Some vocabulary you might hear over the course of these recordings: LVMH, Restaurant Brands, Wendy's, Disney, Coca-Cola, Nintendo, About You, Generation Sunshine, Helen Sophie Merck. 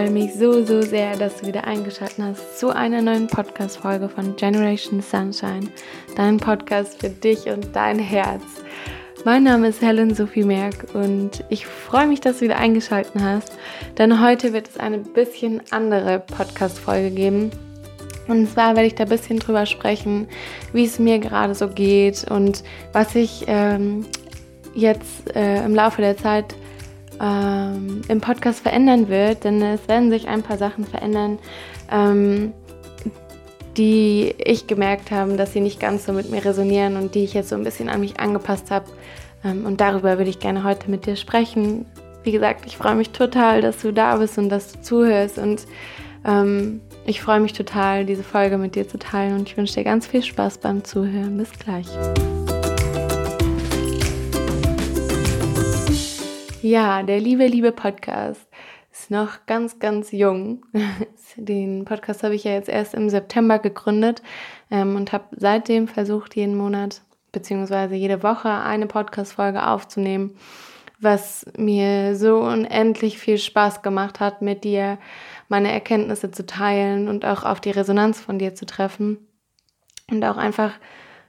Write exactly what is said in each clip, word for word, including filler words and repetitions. freue mich so, so sehr, dass du wieder eingeschaltet hast zu einer neuen Podcast-Folge von Generation Sunshine, dein Podcast für dich und dein Herz. Mein Name ist Helen Sophie Merck und ich freue mich, dass du wieder eingeschaltet hast, denn heute wird es eine bisschen andere Podcast-Folge geben. Und zwar werde ich da ein bisschen drüber sprechen, wie es mir gerade so geht und was ich ähm, jetzt äh, im Laufe der Zeit ähm, im Podcast verändern wird. Denn es werden sich ein paar Sachen verändern, ähm, die ich gemerkt habe, dass sie nicht ganz so mit mir resonieren und die ich jetzt so ein bisschen an mich angepasst habe. Ähm, und darüber würde ich gerne heute mit dir sprechen. Wie gesagt, ich freue mich total, dass du da bist und dass du zuhörst und ähm, ich freue mich total, diese Folge mit dir zu teilen und ich wünsche dir ganz viel Spaß beim Zuhören. Bis gleich. Ja, der liebe, liebe Podcast ist noch ganz, ganz jung. Den Podcast habe ich ja jetzt erst im September gegründet ähm, und habe seitdem versucht, jeden Monat bzw. jede Woche eine Podcast-Folge aufzunehmen, was mir so unendlich viel Spaß gemacht hat, mit dir meine Erkenntnisse zu teilen und auch auf die Resonanz von dir zu treffen und auch einfach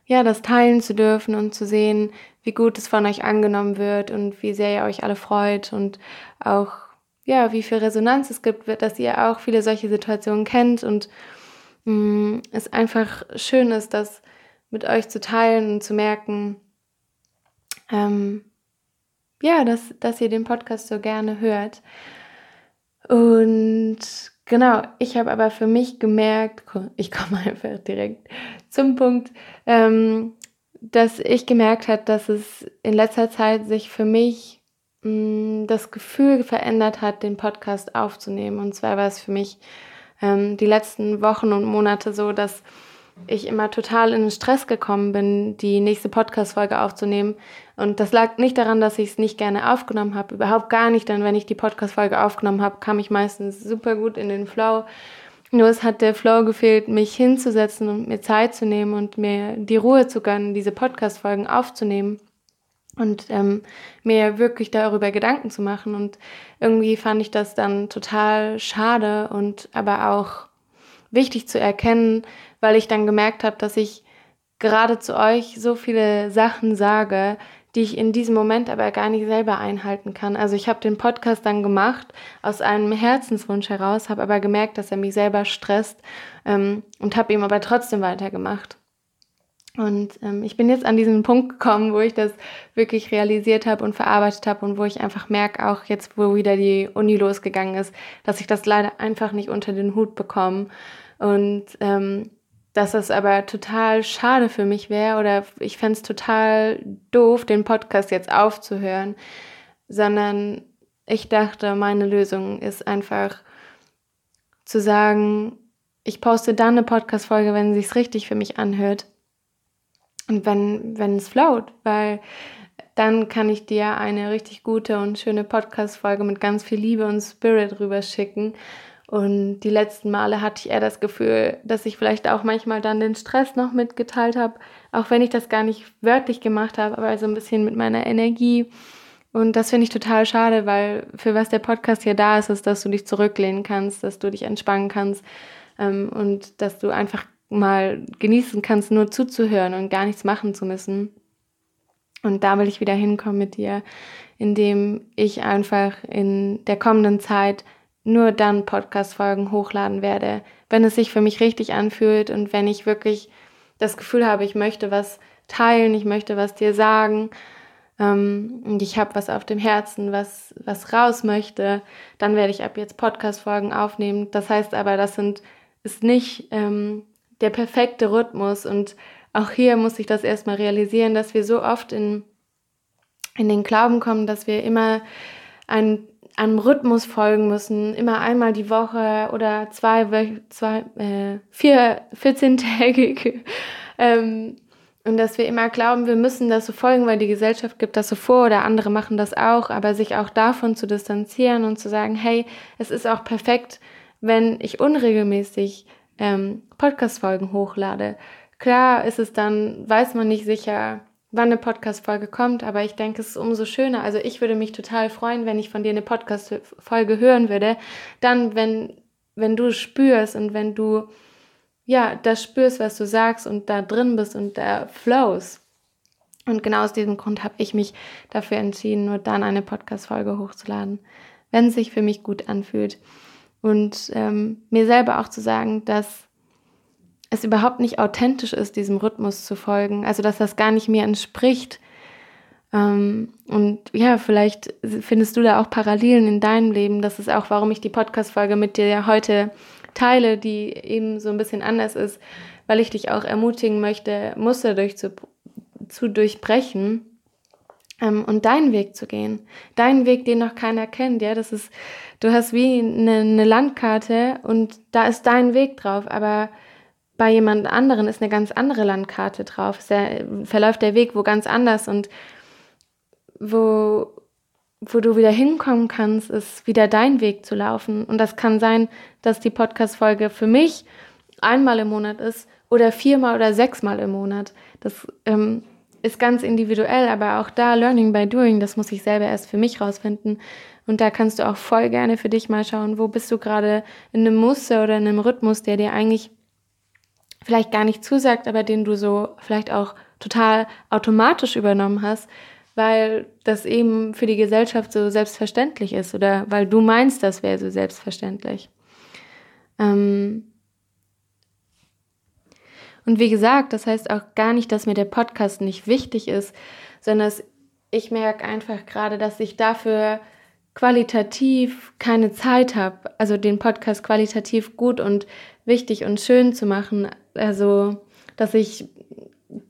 ja das teilen zu dürfen und zu sehen, wie gut es von euch angenommen wird und wie sehr ihr euch alle freut und auch ja wie viel Resonanz es gibt, dass ihr auch viele solche Situationen kennt und mh, es einfach schön ist, das mit euch zu teilen und zu merken, ähm, ja, dass, dass ihr den Podcast so gerne hört. Und genau, ich habe aber für mich gemerkt, ich komme einfach direkt zum Punkt, ähm, dass ich gemerkt habe, dass es in letzter Zeit sich für mich mh, das Gefühl verändert hat, den Podcast aufzunehmen. Und zwar war es für mich ähm, die letzten Wochen und Monate so, dass ich immer total in den Stress gekommen bin, die nächste Podcast-Folge aufzunehmen. Und das lag nicht daran, dass ich es nicht gerne aufgenommen habe, überhaupt gar nicht. Denn wenn ich die Podcast-Folge aufgenommen habe, kam ich meistens super gut in den Flow. Nur es hat der Flow gefehlt, mich hinzusetzen und mir Zeit zu nehmen und mir die Ruhe zu gönnen, diese Podcast-Folgen aufzunehmen und ähm, mir wirklich darüber Gedanken zu machen. Und irgendwie fand ich das dann total schade und aber auch wichtig zu erkennen, weil ich dann gemerkt habe, dass ich gerade zu euch so viele Sachen sage, die ich in diesem Moment aber gar nicht selber einhalten kann. Also ich habe den Podcast dann gemacht aus einem Herzenswunsch heraus, habe aber gemerkt, dass er mich selber stresst ähm, und habe ihm aber trotzdem weitergemacht. Und ähm, ich bin jetzt an diesen Punkt gekommen, wo ich das wirklich realisiert habe und verarbeitet habe und wo ich einfach merke, auch jetzt, wo wieder die Uni losgegangen ist, dass ich das leider einfach nicht unter den Hut bekomme und ähm, dass das aber total schade für mich wäre oder ich fände es total doof, den Podcast jetzt aufzuhören, sondern ich dachte, meine Lösung ist einfach zu sagen, ich poste dann eine Podcast-Folge, wenn es sich richtig für mich anhört. Und wenn, wenn es float, weil dann kann ich dir eine richtig gute und schöne Podcast-Folge mit ganz viel Liebe und Spirit rüberschicken. Und die letzten Male hatte ich eher das Gefühl, dass ich vielleicht auch manchmal dann den Stress noch mitgeteilt habe, auch wenn ich das gar nicht wörtlich gemacht habe, aber so ein bisschen mit meiner Energie. Und das finde ich total schade, weil für was der Podcast hier da ist, ist, dass du dich zurücklehnen kannst, dass du dich entspannen kannst ähm, und dass du einfach mal genießen kannst, nur zuzuhören und gar nichts machen zu müssen. Und da will ich wieder hinkommen mit dir, indem ich einfach in der kommenden Zeit nur dann Podcast-Folgen hochladen werde, wenn es sich für mich richtig anfühlt und wenn ich wirklich das Gefühl habe, ich möchte was teilen, ich möchte was dir sagen ähm, und ich habe was auf dem Herzen, was, was raus möchte, dann werde ich ab jetzt Podcast-Folgen aufnehmen. Das heißt aber, das sind ist nicht... Ähm, der perfekte Rhythmus und auch hier muss ich das erstmal realisieren, dass wir so oft in, in den Glauben kommen, dass wir immer ein, einem Rhythmus folgen müssen, immer einmal die Woche oder zwei, zwei äh, vier, vierzehntägige ähm, und dass wir immer glauben, wir müssen das so folgen, weil die Gesellschaft gibt das so vor oder andere machen das auch, aber sich auch davon zu distanzieren und zu sagen, hey, es ist auch perfekt, wenn ich unregelmäßig Podcast-Folgen hochlade. Klar ist es dann, weiß man nicht sicher, wann eine Podcast-Folge kommt, aber ich denke, es ist umso schöner. Also ich würde mich total freuen, wenn ich von dir eine Podcast-Folge hören würde. Dann, wenn, wenn du spürst und wenn du ja das spürst, was du sagst und da drin bist und da flows. Und genau aus diesem Grund habe ich mich dafür entschieden, nur dann eine Podcast-Folge hochzuladen, wenn es sich für mich gut anfühlt. Und ähm, mir selber auch zu sagen, dass es überhaupt nicht authentisch ist, diesem Rhythmus zu folgen, also dass das gar nicht mir entspricht. Ähm, und ja, vielleicht findest du da auch Parallelen in deinem Leben. Das ist auch, warum ich die Podcast-Folge mit dir heute teile, die eben so ein bisschen anders ist, weil ich dich auch ermutigen möchte, Muster durch zu, zu durchbrechen. Und deinen Weg zu gehen, deinen Weg, den noch keiner kennt, ja, das ist, du hast wie eine, eine Landkarte und da ist dein Weg drauf, aber bei jemand anderen ist eine ganz andere Landkarte drauf, es verläuft der Weg wo ganz anders und wo, wo du wieder hinkommen kannst, ist wieder dein Weg zu laufen und das kann sein, dass die Podcast-Folge für mich einmal im Monat ist oder viermal oder sechsmal im Monat, das ähm, ist ganz individuell, aber auch da Learning by Doing, das muss ich selber erst für mich rausfinden. Und da kannst du auch voll gerne für dich mal schauen, wo bist du gerade in einem Muster oder in einem Rhythmus, der dir eigentlich vielleicht gar nicht zusagt, aber den du so vielleicht auch total automatisch übernommen hast, weil das eben für die Gesellschaft so selbstverständlich ist oder weil du meinst, das wäre so selbstverständlich. Ähm... Und wie gesagt, das heißt auch gar nicht, dass mir der Podcast nicht wichtig ist, sondern dass ich merke einfach gerade, dass ich dafür qualitativ keine Zeit habe, also den Podcast qualitativ gut und wichtig und schön zu machen. Also, dass ich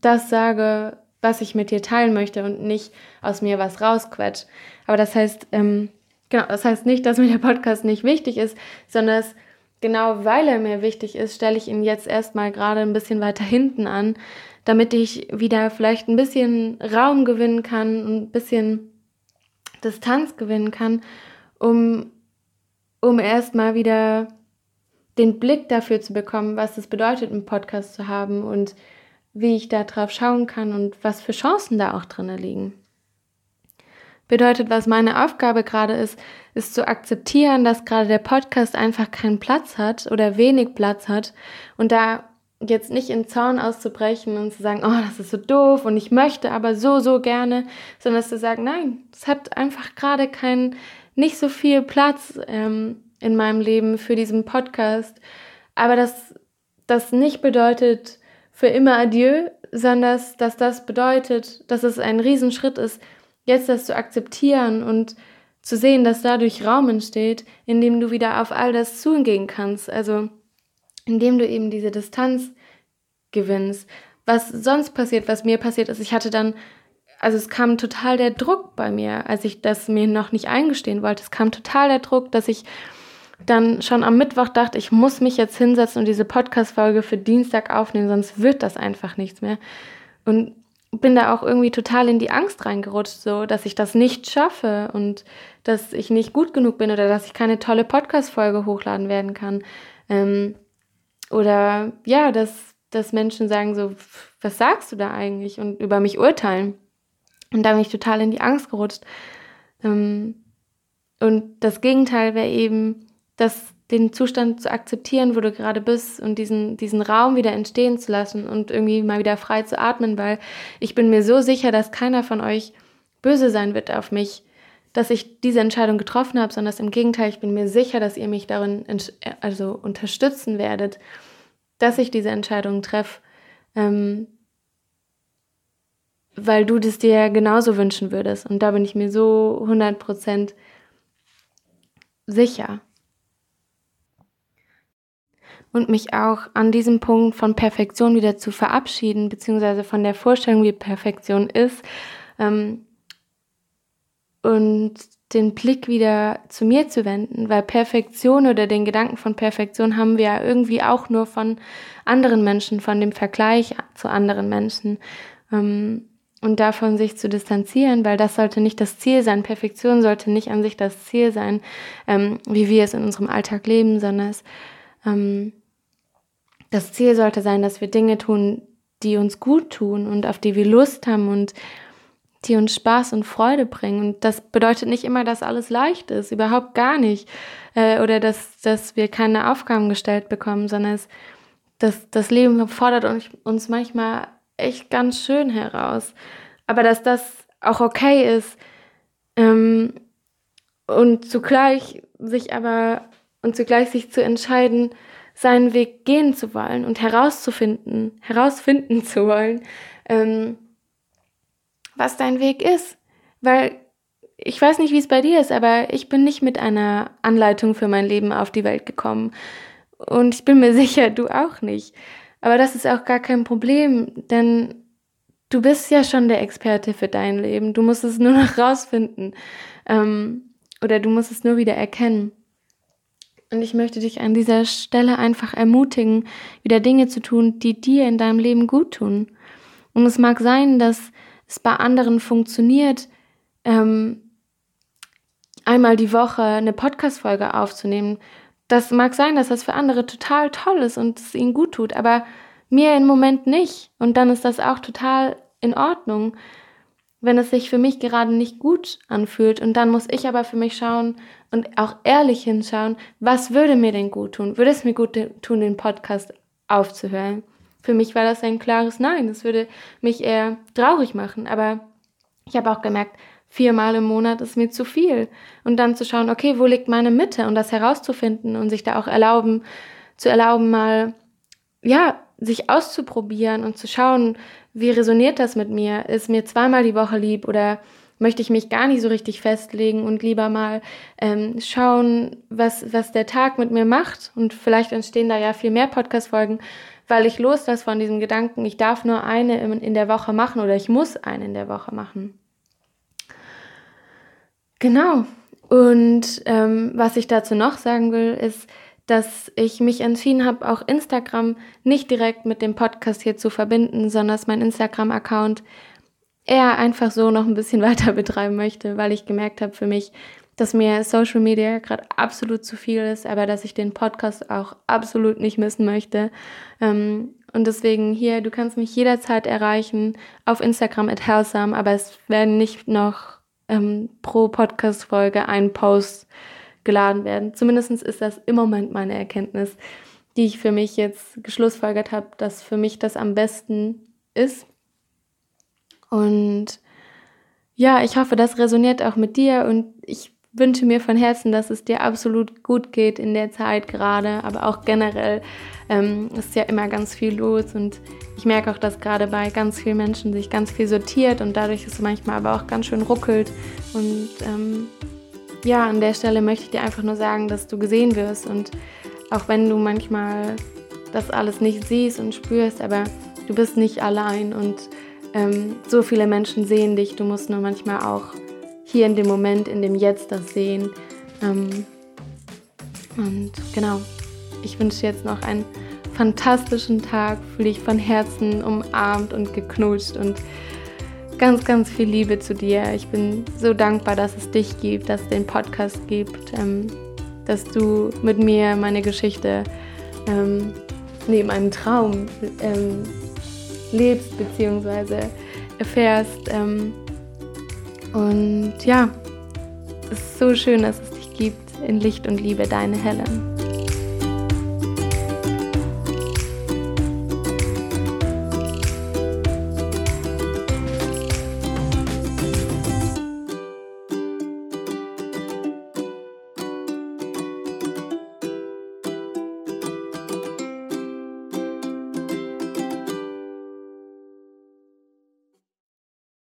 das sage, was ich mit dir teilen möchte und nicht aus mir was rausquetsche. Aber das heißt, ähm, genau, das heißt nicht, dass mir der Podcast nicht wichtig ist, sondern dass genau weil er mir wichtig ist, stelle ich ihn jetzt erstmal gerade ein bisschen weiter hinten an, damit ich wieder vielleicht ein bisschen Raum gewinnen kann, ein bisschen Distanz gewinnen kann, um, um erstmal wieder den Blick dafür zu bekommen, was es bedeutet, einen Podcast zu haben und wie ich da drauf schauen kann und was für Chancen da auch drin liegen. Bedeutet, was meine Aufgabe gerade ist, ist zu akzeptieren, dass gerade der Podcast einfach keinen Platz hat oder wenig Platz hat und da jetzt nicht in Zorn auszubrechen und zu sagen, oh, das ist so doof und ich möchte aber so, so gerne, sondern zu sagen, nein, es hat einfach gerade keinen, nicht so viel Platz ähm, in meinem Leben für diesen Podcast, aber dass das nicht bedeutet für immer Adieu, sondern dass, dass das bedeutet, dass es ein Riesenschritt ist, jetzt das zu akzeptieren und zu sehen, dass dadurch Raum entsteht, in dem du wieder auf all das zugehen kannst, also indem du eben diese Distanz gewinnst. Was sonst passiert, was mir passiert ist, ich hatte dann, also es kam total der Druck bei mir, als ich das mir noch nicht eingestehen wollte, es kam total der Druck, dass ich dann schon am Mittwoch dachte, ich muss mich jetzt hinsetzen und diese Podcast-Folge für Dienstag aufnehmen, sonst wird das einfach nichts mehr. Und bin da auch irgendwie total in die Angst reingerutscht, so dass ich das nicht schaffe und dass ich nicht gut genug bin oder dass ich keine tolle Podcast-Folge hochladen werden kann. Ähm, oder ja, dass, dass Menschen sagen so, was sagst du da eigentlich? Und über mich urteilen. Und da bin ich total in die Angst gerutscht. Ähm, und das Gegenteil wäre eben, dass den Zustand zu akzeptieren, wo du gerade bist und diesen, diesen Raum wieder entstehen zu lassen und irgendwie mal wieder frei zu atmen, weil ich bin mir so sicher, dass keiner von euch böse sein wird auf mich, dass ich diese Entscheidung getroffen habe, sondern dass im Gegenteil, ich bin mir sicher, dass ihr mich darin ents- also unterstützen werdet, dass ich diese Entscheidung treffe, ähm, weil du das dir genauso wünschen würdest. Und da bin ich mir so hundert Prozent sicher. Und mich auch an diesem Punkt von Perfektion wieder zu verabschieden, beziehungsweise von der Vorstellung, wie Perfektion ist, ähm, und den Blick wieder zu mir zu wenden, weil Perfektion oder den Gedanken von Perfektion haben wir ja irgendwie auch nur von anderen Menschen, von dem Vergleich zu anderen Menschen, ähm, und davon sich zu distanzieren, weil das sollte nicht das Ziel sein. Perfektion sollte nicht an sich das Ziel sein, ähm, wie wir es in unserem Alltag leben, sondern es ähm, das Ziel sollte sein, dass wir Dinge tun, die uns gut tun und auf die wir Lust haben und die uns Spaß und Freude bringen. Und das bedeutet nicht immer, dass alles leicht ist, überhaupt gar nicht. Äh, oder dass, dass wir keine Aufgaben gestellt bekommen, sondern es, das, das Leben fordert uns, uns manchmal echt ganz schön heraus. Aber dass das auch okay ist, ähm, und zugleich sich aber und zugleich sich zu entscheiden, seinen Weg gehen zu wollen und herauszufinden, herausfinden zu wollen, ähm, was dein Weg ist. Weil ich weiß nicht, wie es bei dir ist, aber ich bin nicht mit einer Anleitung für mein Leben auf die Welt gekommen. Und ich bin mir sicher, du auch nicht. Aber das ist auch gar kein Problem, denn du bist ja schon der Experte für dein Leben. Du musst es nur noch rausfinden. Ähm, oder du musst es nur wieder erkennen. Und ich möchte dich an dieser Stelle einfach ermutigen, wieder Dinge zu tun, die dir in deinem Leben gut tun. Und es mag sein, dass es bei anderen funktioniert, ähm, einmal die Woche eine Podcast-Folge aufzunehmen. Das mag sein, dass das für andere total toll ist und es ihnen gut tut, aber mir im Moment nicht. Und dann ist das auch total in Ordnung, wenn es sich für mich gerade nicht gut anfühlt. Und dann muss ich aber für mich schauen und auch ehrlich hinschauen, was würde mir denn gut tun? Würde es mir gut tun, den Podcast aufzuhören? Für mich war das ein klares Nein. Das würde mich eher traurig machen. Aber ich habe auch gemerkt, viermal im Monat ist mir zu viel. Und dann zu schauen, okay, wo liegt meine Mitte? Und das herauszufinden und sich da auch erlauben, zu erlauben, mal, ja, sich auszuprobieren und zu schauen, wie resoniert das mit mir? Ist mir zweimal die Woche lieb oder möchte ich mich gar nicht so richtig festlegen und lieber mal ähm, schauen, was, was der Tag mit mir macht? Und vielleicht entstehen da ja viel mehr Podcast-Folgen, weil ich loslasse von diesem Gedanken, ich darf nur eine in der Woche machen oder ich muss eine in der Woche machen. Genau. Und ähm, was ich dazu noch sagen will, ist, dass ich mich entschieden habe, auch Instagram nicht direkt mit dem Podcast hier zu verbinden, sondern dass mein Instagram-Account eher einfach so noch ein bisschen weiter betreiben möchte, weil ich gemerkt habe für mich, dass mir Social Media gerade absolut zu viel ist, aber dass ich den Podcast auch absolut nicht missen möchte. Und deswegen hier, du kannst mich jederzeit erreichen auf Instagram at healthsome, aber es werden nicht noch ähm, pro Podcast-Folge ein Post geladen werden. Zumindest ist das im Moment meine Erkenntnis, die ich für mich jetzt geschlussfolgert habe, dass für mich das am besten ist. Und ja, ich hoffe, das resoniert auch mit dir und ich wünsche mir von Herzen, dass es dir absolut gut geht in der Zeit gerade, aber auch generell ähm, ist ja immer ganz viel los und ich merke auch, dass gerade bei ganz vielen Menschen sich ganz viel sortiert und dadurch ist es manchmal aber auch ganz schön ruckelt und ähm, ja, an der Stelle möchte ich dir einfach nur sagen, dass du gesehen wirst und auch wenn du manchmal das alles nicht siehst und spürst, aber du bist nicht allein und ähm, so viele Menschen sehen dich, du musst nur manchmal auch hier in dem Moment, in dem Jetzt das sehen. Ähm, und genau, ich wünsche dir jetzt noch einen fantastischen Tag, fühle dich von Herzen umarmt und geknutscht und ganz, ganz viel Liebe zu dir. Ich bin so dankbar, dass es dich gibt, dass es den Podcast gibt, ähm, dass du mit mir meine Geschichte ähm, neben einem Traum ähm, lebst bzw. erfährst. Ähm, und ja, es ist so schön, dass es dich gibt. In Licht und Liebe, deine Helen.